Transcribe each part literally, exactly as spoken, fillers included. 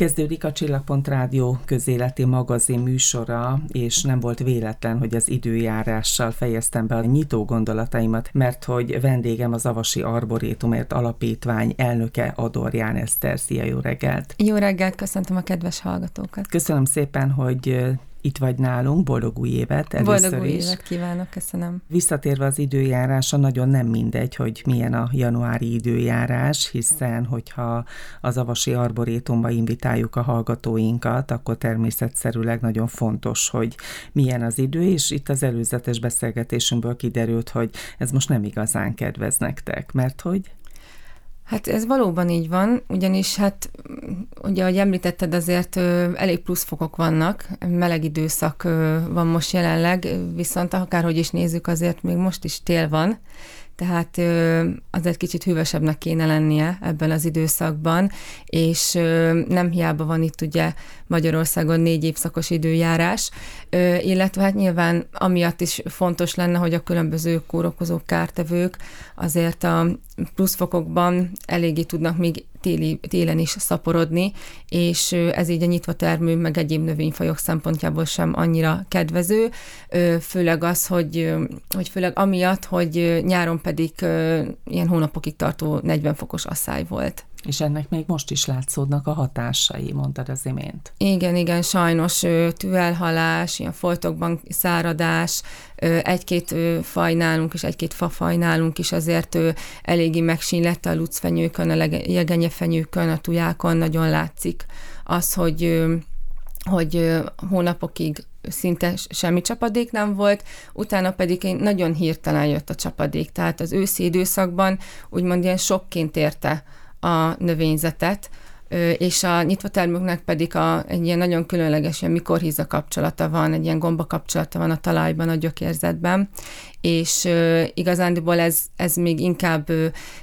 Kezdődik a Csillagpont Rádió közéleti magazin műsora, és nem volt véletlen, hogy az időjárással fejeztem be a nyitó gondolataimat, mert hogy vendégem az Avasi Arborétumért Alapítvány elnöke, Adorján Eszter. Szia, jó reggelt! Jó reggelt, köszöntöm a kedves hallgatókat! Köszönöm szépen, hogy... itt vagy nálunk, boldog új évet először Boldog új is. évet kívánok, köszönöm. Visszatérve az időjárásra, nagyon nem mindegy, hogy milyen a januári időjárás, hiszen hogyha az Avasi Arborétumba invitáljuk a hallgatóinkat, akkor természetszerűleg nagyon fontos, hogy milyen az idő, és itt az előzetes beszélgetésünkből kiderült, hogy ez most nem igazán kedvez nektek, mert hogy... Hát ez valóban így van, ugyanis hát, ugye, ahogy említetted, azért elég pluszfokok vannak, meleg időszak van most jelenleg, viszont akárhogy is nézzük, azért még most is tél van, tehát azért kicsit hűvösebbnek kéne lennie ebben az időszakban, és nem hiába van itt ugye Magyarországon négy évszakos időjárás, illetve hát nyilván amiatt is fontos lenne, hogy a különböző kórokozók, kártevők azért a pluszfokokban eléggé tudnak még téli, télen is szaporodni, és ez így a nyitva termő, meg egyéb növényfajok szempontjából sem annyira kedvező, főleg az, hogy, hogy főleg amiatt, hogy nyáron pedig ilyen hónapokig tartó negyven fokos asszály volt. És ennek még most is látszódnak a hatásai, mondtad az imént. Igen, igen, sajnos tüvelhalás, ilyen foltokban száradás, egy-két faj nálunk és egy-két fafaj nálunk is azért eléggé megsínlette a lucfenyőkön, a jegenyefenyőkön, a tujákon, nagyon látszik az, hogy, hogy hónapokig szinte semmi csapadék nem volt, utána pedig nagyon hirtelen jött a csapadék, tehát az őszi időszakban úgymond ilyen sokként érte a növényzetet, és a nyitvatermőknek pedig a, egy ilyen nagyon különleges ilyen mikorhíza kapcsolata van, egy ilyen gomba kapcsolata van a talajban, a gyökérzetben, és igazándiból ez, ez még inkább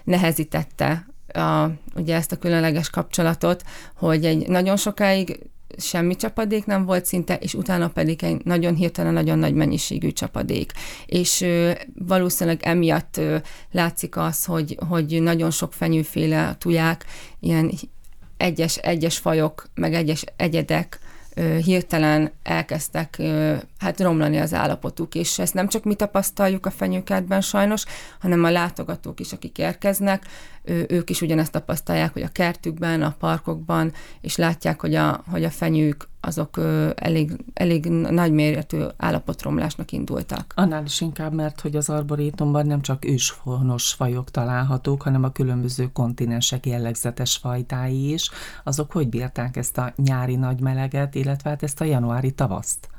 nehezítette a, ugye ezt a különleges kapcsolatot, hogy egy nagyon sokáig semmi csapadék nem volt szinte, és utána pedig egy nagyon hirtelen, nagyon nagy mennyiségű csapadék. És ö, valószínűleg emiatt ö, látszik az, hogy, hogy nagyon sok fenyőféle tuják, ilyen egyes, egyes fajok, meg egyes egyedek ö, hirtelen elkezdtek ö, hát romlani az állapotuk, és ezt nem csak mi tapasztaljuk a fenyőkertben sajnos, hanem a látogatók is, akik érkeznek, ők is ugyanezt tapasztalják, hogy a kertükben, a parkokban, és látják, hogy a, hogy a fenyők azok elég, elég nagymértékű állapotromlásnak indultak. Annál is inkább, mert hogy az arborétumban nem csak őshonos fajok találhatók, hanem a különböző kontinensek jellegzetes fajtái is. Azok hogy bírták ezt a nyári nagy meleget, illetve hát ezt a januári tavaszt?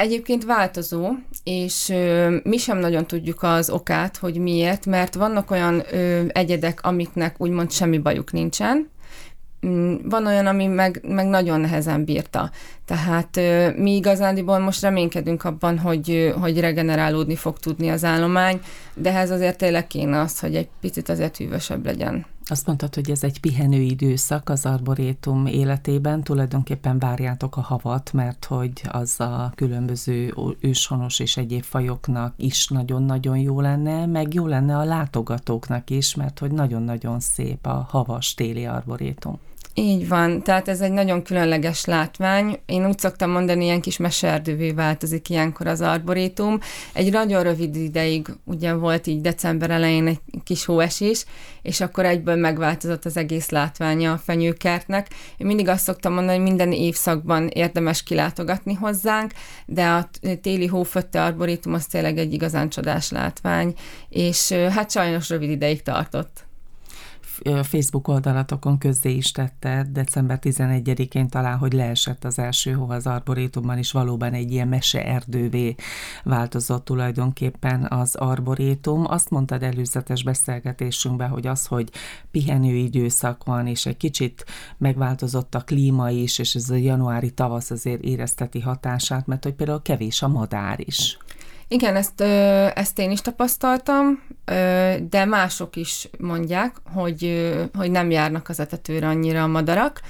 Egyébként változó, és ö, mi sem nagyon tudjuk az okát, hogy miért, mert vannak olyan ö, egyedek, amiknek úgymond semmi bajuk nincsen, van olyan, ami meg, meg nagyon nehezen bírta. Tehát ö, mi igazándiból most reménykedünk abban, hogy, hogy regenerálódni fog tudni az állomány, de ez azért tényleg kéne az, hogy egy picit azért hűvösebb legyen. Azt mondtad, hogy ez egy pihenő időszak az arborétum életében, tulajdonképpen várjátok a havat, mert hogy az a különböző őshonos és egyéb fajoknak is nagyon-nagyon jó lenne, meg jó lenne a látogatóknak is, mert hogy nagyon-nagyon szép a havas téli arborétum. Így van, tehát ez egy nagyon különleges látvány. Én úgy szoktam mondani, ilyen kis meseerdővé változik ilyenkor az arborétum. Egy nagyon rövid ideig, ugye volt így december elején egy kis hóesés, és akkor egyből megváltozott az egész látványa a fenyőkertnek. Én mindig azt szoktam mondani, hogy minden évszakban érdemes kilátogatni hozzánk, de a téli hófötte arborétum az tényleg egy igazán csodás látvány, és hát sajnos rövid ideig tartott. Facebook oldalatokon közzé is tette december tizenegyedikén talán, hogy leesett az első hó az arborétumban, és valóban egy ilyen meseerdővé változott tulajdonképpen az arborétum. Azt mondtad előzetes beszélgetésünkben, hogy az, hogy pihenő időszak van, és egy kicsit megváltozott a klíma is, és ez a januári tavasz azért érezteti hatását, mert hogy például kevés a madár is. Igen, ezt, ezt én is tapasztaltam, de mások is mondják, hogy, hogy nem járnak az etetőre annyira a madarak,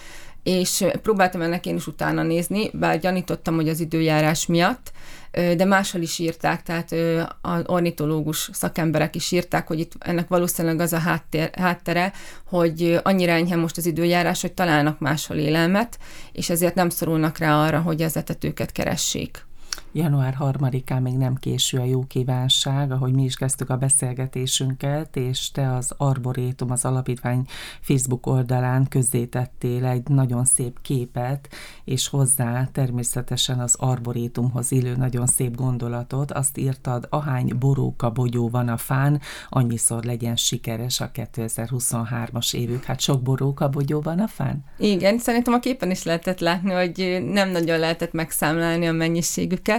és próbáltam ennek én is utána nézni, bár gyanítottam, hogy az időjárás miatt, de máshol is írták, tehát az ornitológus szakemberek is írták, hogy itt ennek valószínűleg az a háttér, háttere, hogy annyira enyhe most az időjárás, hogy találnak máshol élelmet, és ezért nem szorulnak rá arra, hogy az etetőket keressék. január harmadikán még nem késő a jó kívánság, ahogy mi is kezdtük a beszélgetésünket, és te az Arborétum, az alapítvány Facebook oldalán közzétettél egy nagyon szép képet, és hozzá természetesen az arborétumhoz illő nagyon szép gondolatot. Azt írtad, ahány boróka bogyó van a fán, annyiszor legyen sikeres a kétezer-huszonhármas évük. Hát sok boróka bogyó van a fán? Igen, szerintem a képen is lehetett látni, hogy nem nagyon lehetett megszámlálni a mennyiségüket,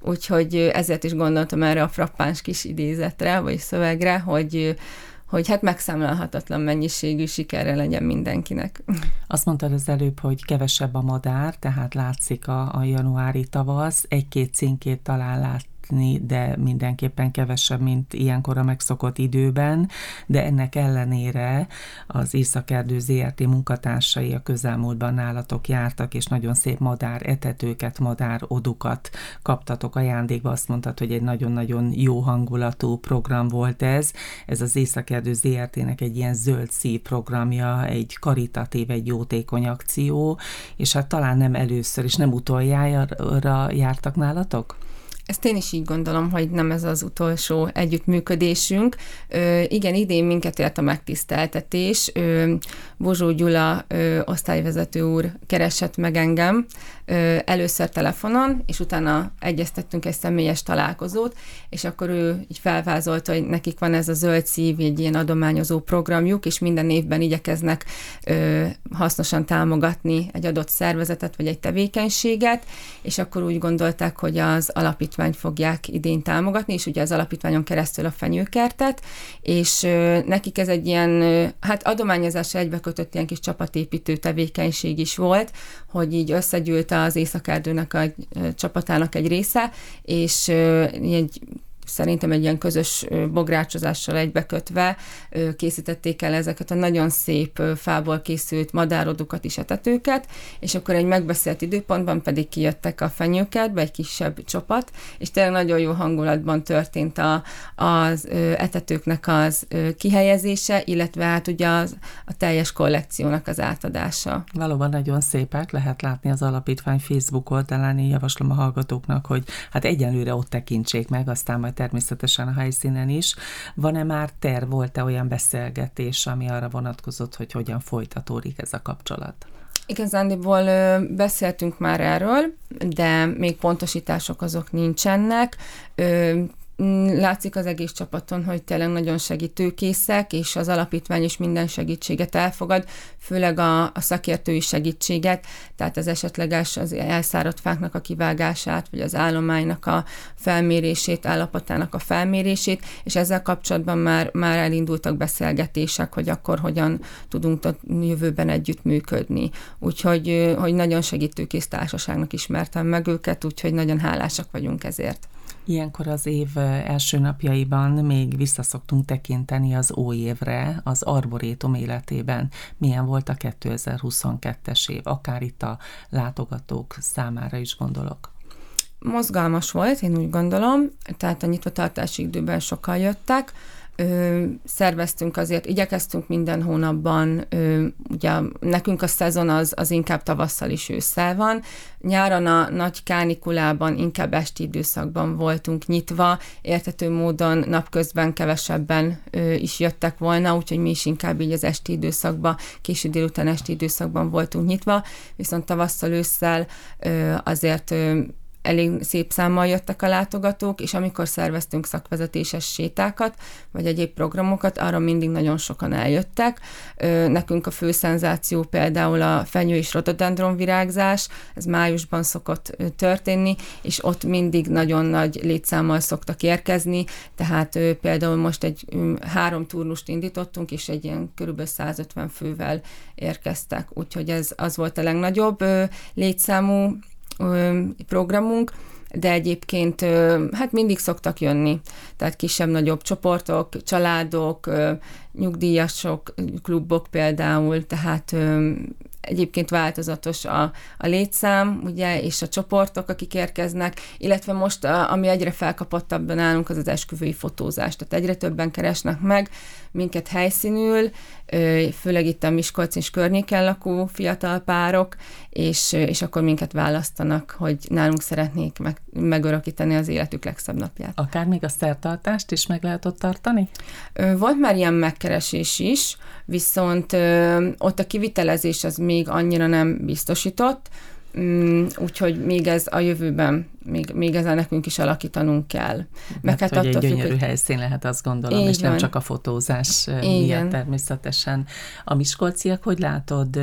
úgyhogy ezért is gondoltam erre a frappáns kis idézetre, vagy szövegre, hogy, hogy hát megszámlálhatatlan mennyiségű sikerre legyen mindenkinek. Azt mondtad az előbb, hogy kevesebb a madár, tehát látszik a, a januári tavasz, egy-két cinkét talán lát, de mindenképpen kevesebb, mint ilyenkor a megszokott időben, de ennek ellenére az Északerdő zé er té munkatársai a közelmúltban nálatok jártak, és nagyon szép madár etetőket, madár odukat kaptatok ajándékba. Azt mondtad, hogy egy nagyon-nagyon jó hangulatú program volt ez. Ez az Északerdő zé er té-nek egy ilyen zöld szív programja, egy karitatív, egy jótékony akció, és hát talán nem először, és nem utoljára jártak nálatok? Ezt én is így gondolom, hogy nem ez az utolsó együttműködésünk. Ö, igen, idén minket ért a megtiszteltetés. Ö, Buzsó Gyula ö, osztályvezető úr keresett meg engem ö, először telefonon, és utána egyeztettünk egy személyes találkozót, és akkor ő így felvázolta, hogy nekik van ez a zöld szív, egy ilyen adományozó programjuk, és minden évben igyekeznek ö, hasznosan támogatni egy adott szervezetet, vagy egy tevékenységet, és akkor úgy gondolták, hogy az alapítvány fogják idén támogatni, és ugye az alapítványon keresztül a Fenyőkertet, és nekik ez egy ilyen, hát adományozásra egybekötött ilyen kis csapatépítő tevékenység is volt, hogy így összegyűlt az Északerdőnek a csapatának egy része, és egy szerintem egy ilyen közös bográcsozással egybekötve készítették el ezeket a nagyon szép fából készült madárodukat és etetőket, és akkor egy megbeszélt időpontban pedig kijöttek a Fenyőkertbe egy kisebb csapat, és tényleg nagyon jó hangulatban történt a, az etetőknek az kihelyezése, illetve hát ugye az, a teljes kollekciónak az átadása. Valóban nagyon szépek, lehet látni az alapítvány Facebook oldalán, én javaslom a hallgatóknak, hogy hát egyenlőre ott tekintsék meg, aztán majd természetesen a helyszínen is. Van-e már terv, volt-e olyan beszélgetés, ami arra vonatkozott, hogy hogyan folytatódik ez a kapcsolat? Igazándiból beszéltünk már erről, de még pontosítások azok nincsenek. Látszik az egész csapaton, hogy tényleg nagyon segítőkészek, és az alapítvány is minden segítséget elfogad, főleg a, a szakértői segítséget, tehát az esetleges az elszáradt fáknak a kivágását, vagy az állománynak a felmérését, állapotának a felmérését, és ezzel kapcsolatban már, már elindultak beszélgetések, hogy akkor hogyan tudunk a jövőben együttműködni. Úgyhogy hogy nagyon segítőkész társaságnak ismertem meg őket, úgyhogy nagyon hálásak vagyunk ezért. Ilyenkor az év első napjaiban még visszaszoktunk tekinteni az új évre, az arborétum életében. Milyen volt a kétezer-huszonkettes év, akár itt a látogatók számára is gondolok? Mozgalmas volt, én úgy gondolom, tehát a nyitvatartási időben sokan jöttek. Ö, szerveztünk azért, igyekeztünk minden hónapban, ö, ugye nekünk a szezon az, az inkább tavasszal és ősszel van, nyáron a nagy kánikulában inkább esti időszakban voltunk nyitva, érthető módon napközben kevesebben ö, is jöttek volna, úgyhogy mi is inkább így az esti időszakban, késő délután esti időszakban voltunk nyitva, viszont tavasszal ősszel ö, azért ö, elég szép számmal jöttek a látogatók, és amikor szerveztünk szakvezetéses sétákat, vagy egyéb programokat, arra mindig nagyon sokan eljöttek. Nekünk a fő szenzáció például a fenyő és rododendron virágzás, ez májusban szokott történni, és ott mindig nagyon nagy létszámmal szoktak érkezni, tehát például most egy három turnust indítottunk, és egy ilyen körülbelül százötven fővel érkeztek, úgyhogy ez az volt a legnagyobb létszámú programunk, de egyébként hát mindig szoktak jönni, tehát kisebb-nagyobb csoportok, családok, nyugdíjasok, klubok például, tehát egyébként változatos a, a létszám, ugye, és a csoportok, akik érkeznek, illetve most, ami egyre felkapottabb nálunk, az az esküvői fotózás, tehát egyre többen keresnek meg minket helyszínül, főleg itt a Miskolc és környéken lakó fiatal párok, és, és akkor minket választanak, hogy nálunk szeretnék meg, megörökíteni az életük legszebb napját. Akár még a szertartást is meg lehet ott tartani? Volt már ilyen megkeresés is, viszont ott a kivitelezés az még annyira nem biztosított, úgyhogy még ez a jövőben, még, még ezzel nekünk is alakítanunk kell. Mert, Mert hát hogy attól egy gyönyörű függ, helyszín lehet, azt gondolom, és van. Nem csak a fotózás Igen. miatt természetesen. A miskolciak, hogy látod,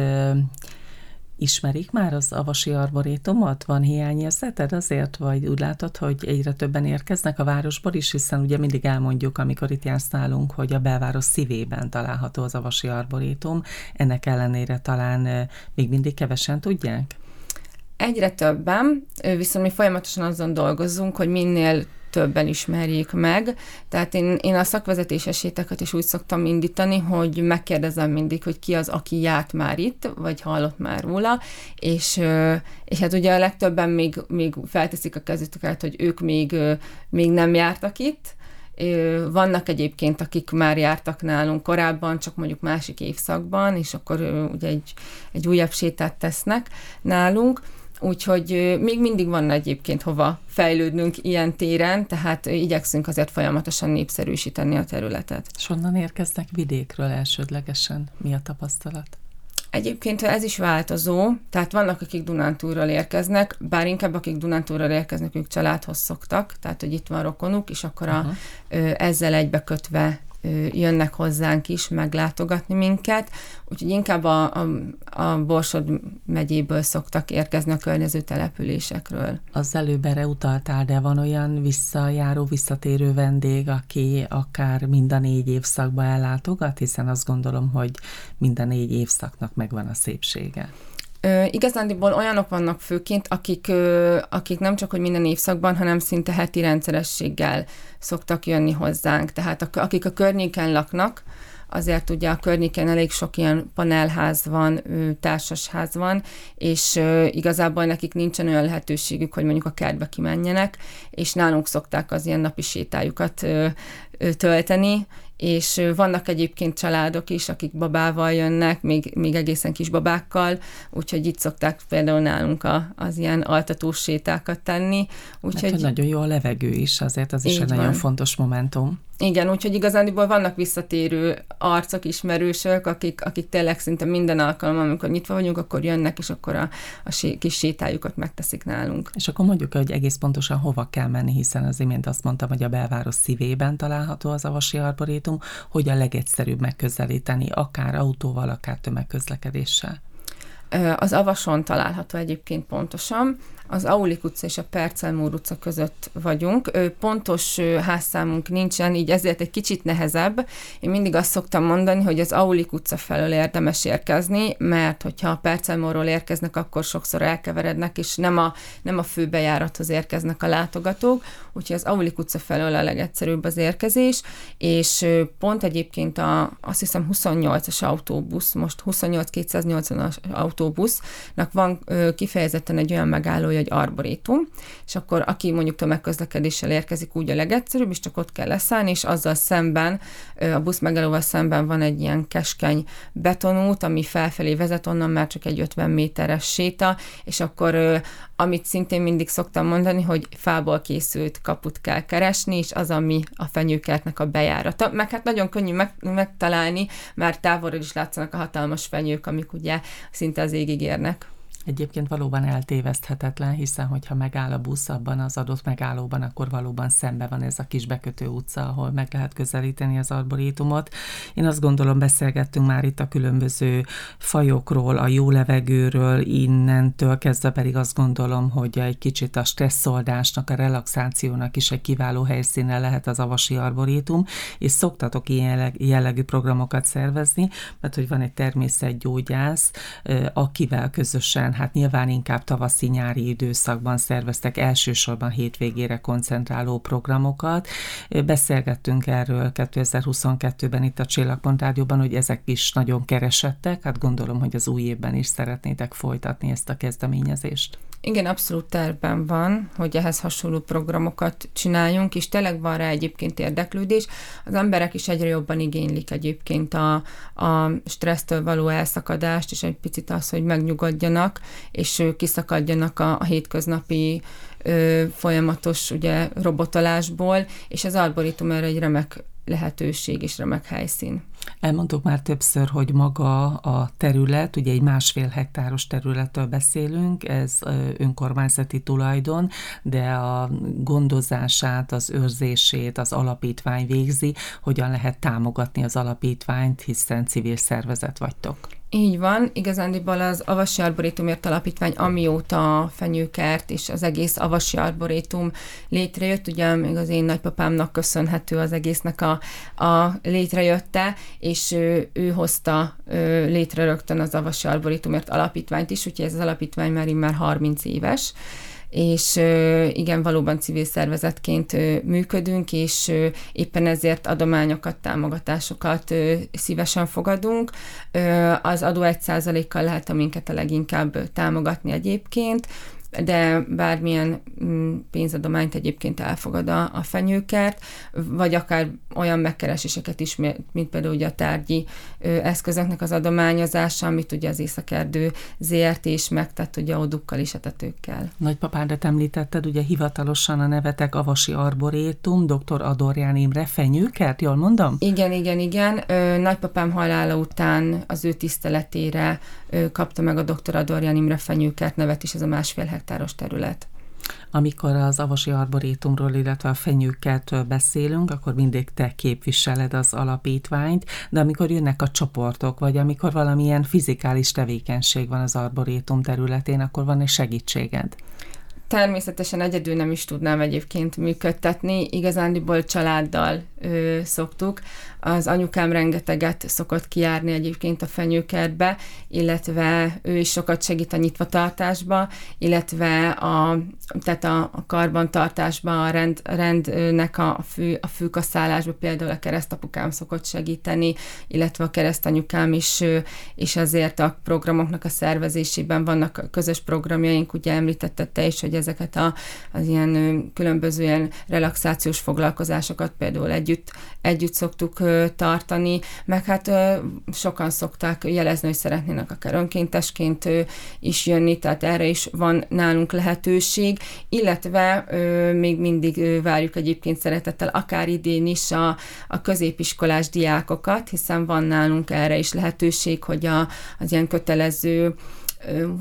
ismerik már az Avasi Arborétumot? Van hiányérzeted azért? Vagy úgy látod, hogy egyre többen érkeznek a városból is, hiszen ugye mindig elmondjuk, amikor itt jársz nálunk, hogy a belváros szívében található az Avasi Arborétum. Ennek ellenére talán még mindig kevesen tudják? Egyre többen, viszont mi folyamatosan azon dolgozunk, hogy minél többen ismerjék meg. Tehát én, én a szakvezetéses héteket is úgy szoktam indítani, hogy megkérdezem mindig, hogy ki az, aki járt már itt, vagy hallott már róla, és, és hát ugye a legtöbben még, még felteszik a kezüket, hogy ők még, még nem jártak itt. Vannak egyébként, akik már jártak nálunk korábban, csak mondjuk másik évszakban, és akkor ugye egy, egy újabb sétát tesznek nálunk. Úgyhogy még mindig van egyébként hova fejlődnünk ilyen téren, tehát igyekszünk azért folyamatosan népszerűsíteni a területet. És honnan érkeznek vidékről elsődlegesen? Mi a tapasztalat? Egyébként ez is változó, tehát vannak, akik Dunántúlról érkeznek, bár inkább akik Dunántúlról érkeznek, ők családhoz szoktak, tehát hogy itt van rokonuk, és akkor a, uh-huh. ö, ezzel egybekötve jönnek hozzánk is meglátogatni minket, úgyhogy inkább a, a, a Borsod megyéből szoktak érkezni a környező településekről. Az előbb erre utaltál, de van olyan visszajáró, visszatérő vendég, aki akár mind a négy évszakba ellátogat, hiszen azt gondolom, hogy mind a négy évszaknak megvan a szépsége. Ö, igazándiból olyanok vannak főként, akik, ö, akik nem csak hogy minden évszakban, hanem szinte heti rendszerességgel szoktak jönni hozzánk. Tehát a, akik a környéken laknak, azért ugye a környéken elég sok ilyen panelház van, ö, társasház van, és ö, igazából nekik nincsen olyan lehetőségük, hogy mondjuk a kertbe kimenjenek, és nálunk szokták az ilyen napi sétájukat ö, ö, tölteni, és vannak egyébként családok is, akik babával jönnek, még, még egészen kis babákkal, úgyhogy itt szokták például nálunk a, az ilyen altatós sétákat tenni. Úgyhogy hát, hogy nagyon jó a levegő is, azért az is egy nagyon fontos momentum. Igen, úgyhogy igazándiból vannak visszatérő arcok, ismerősök, akik, akik tényleg szinte minden alkalommal, amikor nyitva vagyunk, akkor jönnek, és akkor a, a sé, kis sétájukat megteszik nálunk. És akkor mondjuk, hogy egész pontosan hova kell menni, hiszen az imént azt mondtam, hogy a belváros szívében található az Avasi Arborétum, hogy a legegyszerűbb megközelíteni, akár autóval, akár tömegközlekedéssel. Az Avason található egyébként pontosan. Az Aulik utca és a Percelmúr utca között vagyunk. Pontos házszámunk nincsen, így ezért egy kicsit nehezebb. Én mindig azt szoktam mondani, hogy az Aulik utca felől érdemes érkezni, mert hogyha a Percelmúrról érkeznek, akkor sokszor elkeverednek, és nem a, nem a főbejárathoz érkeznek a látogatók. Úgyhogy az Aulik utca felől a legegyszerűbb az érkezés, és pont egyébként a, azt hiszem huszonnyolcas autóbusz, most huszonnyolc kétszáznyolcvanas autóbusznak van kifejezetten egy olyan megállója, egy arborétum, és akkor aki mondjuk tömegközlekedéssel érkezik, úgy a legegyszerűbb, és csak ott kell leszállni, és azzal szemben, a busz megállóval szemben van egy ilyen keskeny betonút, ami felfelé vezet, onnan már csak egy ötven méteres séta, és akkor amit szintén mindig szoktam mondani, hogy fából készült kaput kell keresni, és az, ami a Fenyőkertnek a bejárata. Meg hát nagyon könnyű meg, megtalálni, mert távolról is látszanak a hatalmas fenyők, amik ugye szinte az égig érnek. Egyébként valóban eltéveszthetetlen, hiszen hogyha megáll a busz abban az adott megállóban, akkor valóban szembe van ez a kis bekötő utca, ahol meg lehet közelíteni az arborétumot. Én azt gondolom, beszélgettünk már itt a különböző fajokról, a jó levegőről, innentől kezdve pedig azt gondolom, hogy egy kicsit a stresszoldásnak, a relaxációnak is egy kiváló helyszíne lehet az Avasi Arborétum, és szoktatok ilyen jellegű programokat szervezni, mert hogy van egy természetgyógyász, akivel közösen során, hát nyilván inkább tavaszi-nyári időszakban szerveztek elsősorban hétvégére koncentráló programokat. Beszélgettünk erről kétezer-huszonkettőben itt a Csillagpont Rádióban, hogy ezek is nagyon keresettek, hát gondolom, hogy az új évben is szeretnétek folytatni ezt a kezdeményezést. Igen, abszolút tervben van, hogy ehhez hasonló programokat csináljunk, és tényleg van rá egyébként érdeklődés. Az emberek is egyre jobban igénylik egyébként a, a stressztől való elszakadást, és egy picit az, hogy megnyugodjanak, és kiszakadjanak a, a hétköznapi ö, folyamatos ugye, robotolásból, és az arborétum erre egy remek lehetőség és remek helyszín. Elmondtuk már többször, hogy maga a terület, ugye egy másfél hektáros területről beszélünk, ez önkormányzati tulajdon, de a gondozását, az őrzését az alapítvány végzi. Hogyan lehet támogatni az alapítványt, hiszen civil szervezet vagytok? Így van, igazándiból az Avasi Arborétumért Alapítvány, amióta a Fenyőkert és az egész Avasi Arborétum létrejött, ugye még az én nagypapámnak köszönhető az egésznek a, a létrejötte, és ő, ő hozta ő, létre rögtön az Avasi Arborétumért Alapítványt is, úgyhogy ez az alapítvány már immár harminc éves, és igen, valóban civil szervezetként működünk, és éppen ezért adományokat, támogatásokat szívesen fogadunk. Az adó egy százalékkal lehet a minket a leginkább támogatni egyébként, de bármilyen pénzadományt egyébként elfogad a, a Fenyőkert, vagy akár olyan megkereséseket is, mint például ugye a tárgyi ö, eszközöknek az adományozása, amit ugye az Északerdő zé er té is megtett, ugye odukkal és etetőkkel. Nagypapádat említetted, ugye hivatalosan a nevetek Avasi Arborétum, doktor Adorján Imre Fenyőkert, jól mondom? Igen, igen, igen. Ö, nagypapám halála után az ő tiszteletére ö, kapta meg a doktor Adorján Imre Fenyőkert nevet is, ez a másfél hektáros terület. Amikor az Avasi Arborétumról, illetve a Fenyőkertről beszélünk, akkor mindig te képviseled az alapítványt, de amikor jönnek a csoportok, vagy amikor valamilyen fizikális tevékenység van az arborétum területén, akkor van egy segítséged? Természetesen egyedül nem is tudnám egyébként működtetni, igazándiból családdal ö, szoktuk. Az anyukám rengeteget szokott kijárni egyébként a Fenyőkertbe, illetve ő is sokat segít a nyitvatartásba, illetve a, tehát a, a karbantartásba, a rend, rendnek a, fű, a fűkasszálásba például a keresztapukám szokott segíteni, illetve a keresztanyukám is, és azért a programoknak a szervezésében vannak közös programjaink, ugye említetted te is, hogy ezeket a, az ilyen különböző ilyen relaxációs foglalkozásokat például együtt, együtt szoktuk tartani, meg hát sokan szokták jelezni, hogy szeretnének akár önkéntesként is jönni, tehát erre is van nálunk lehetőség, illetve még mindig várjuk egyébként szeretettel akár idén is a, a középiskolás diákokat, hiszen van nálunk erre is lehetőség, hogy a, az ilyen kötelező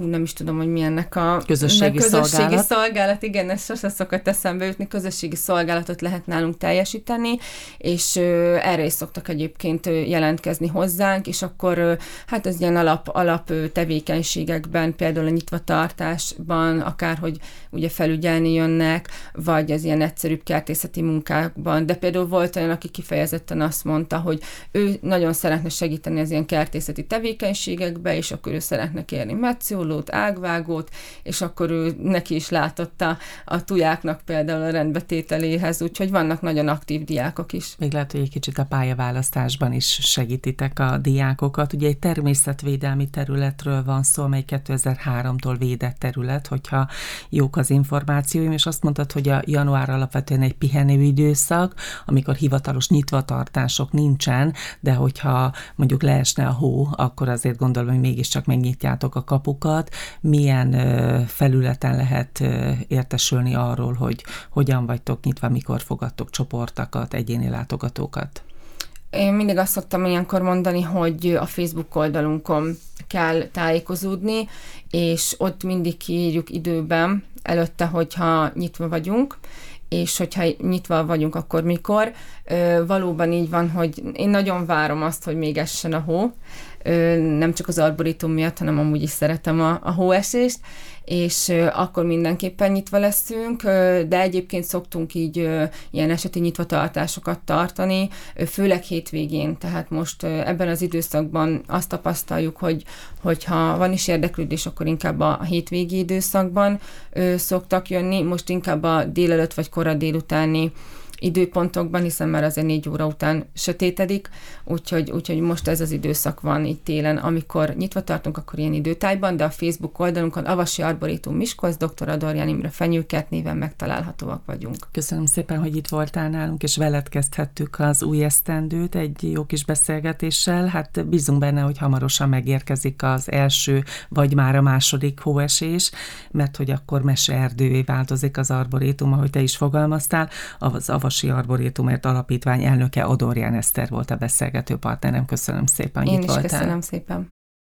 nem is tudom, hogy milyennek a közösségi, közösségi szolgálat. szolgálat. Igen, ez sose szokott eszembe jutni, közösségi szolgálatot lehet nálunk teljesíteni, és erre is szoktak egyébként jelentkezni hozzánk, és akkor hát az ilyen alap, alap tevékenységekben, például a nyitvatartásban, akárhogy ugye felügyelni jönnek, vagy az ilyen egyszerűbb kertészeti munkákban, de például volt olyan, aki kifejezetten azt mondta, hogy ő nagyon szeretne segíteni az ilyen kertészeti tevékenységekbe, és akkor ő szeretne kérni metszólót, ágvágót, és akkor ő neki is látotta a tujáknak például a rendbetételéhez, úgyhogy vannak nagyon aktív diákok is. Még lehet, hogy egy kicsit a pályaválasztásban is segítitek a diákokat. Ugye egy természetvédelmi területről van szó, amely kétezer-háromtól védett terület, hogyha jók az információim, és azt mondtad, hogy a január alapvetően egy pihenő időszak, amikor hivatalos nyitvatartások nincsen, de hogyha mondjuk leesne a hó, akkor azért gondolom, hogy mégiscsak megnyitjátok a kapukat, milyen felületen lehet értesülni arról, hogy hogyan vagytok nyitva, mikor fogadtok csoportokat, egyéni látogatókat? Én mindig azt szoktam ilyenkor mondani, hogy a Facebook oldalunkon kell tájékozódni, és ott mindig kiírjuk időben előtte, hogyha nyitva vagyunk, és hogyha nyitva vagyunk, akkor mikor. Valóban így van, hogy én nagyon várom azt, hogy még essen a hó, nem csak az arborétum miatt, hanem amúgy is szeretem a, a hóesést, és akkor mindenképpen nyitva leszünk, de egyébként szoktunk így ilyen eseti nyitvatartásokat tartani, főleg hétvégén, tehát most ebben az időszakban azt tapasztaljuk, hogy hogyha van is érdeklődés, akkor inkább a hétvégi időszakban szoktak jönni, most inkább a délelőtt vagy kora délutáni időpontokban, hiszen már azért négy óra után sötétedik, úgyhogy, úgyhogy most ez az időszak van itt télen, amikor nyitva tartunk, akkor ilyen időtájban, de a Facebook oldalunkon Avasi Arborétum Miskolc, doktor Adorján Imre Fenyőkert néven megtalálhatóak vagyunk. Köszönöm szépen, hogy itt voltál nálunk, és veled kezdhettük az új esztendőt egy jó kis beszélgetéssel. Hát bízunk benne, hogy hamarosan megérkezik az első, vagy már a második hóesés, mert hogy akkor meseerdővé változik az arborétum, ahogy te is fogalmaztál. Az Avasi Avasi Arborétumért Alapítvány elnöke Adorján Eszter volt a beszélgető partnerem. Köszönöm szépen, hogy itt voltál. Én is köszönöm szépen.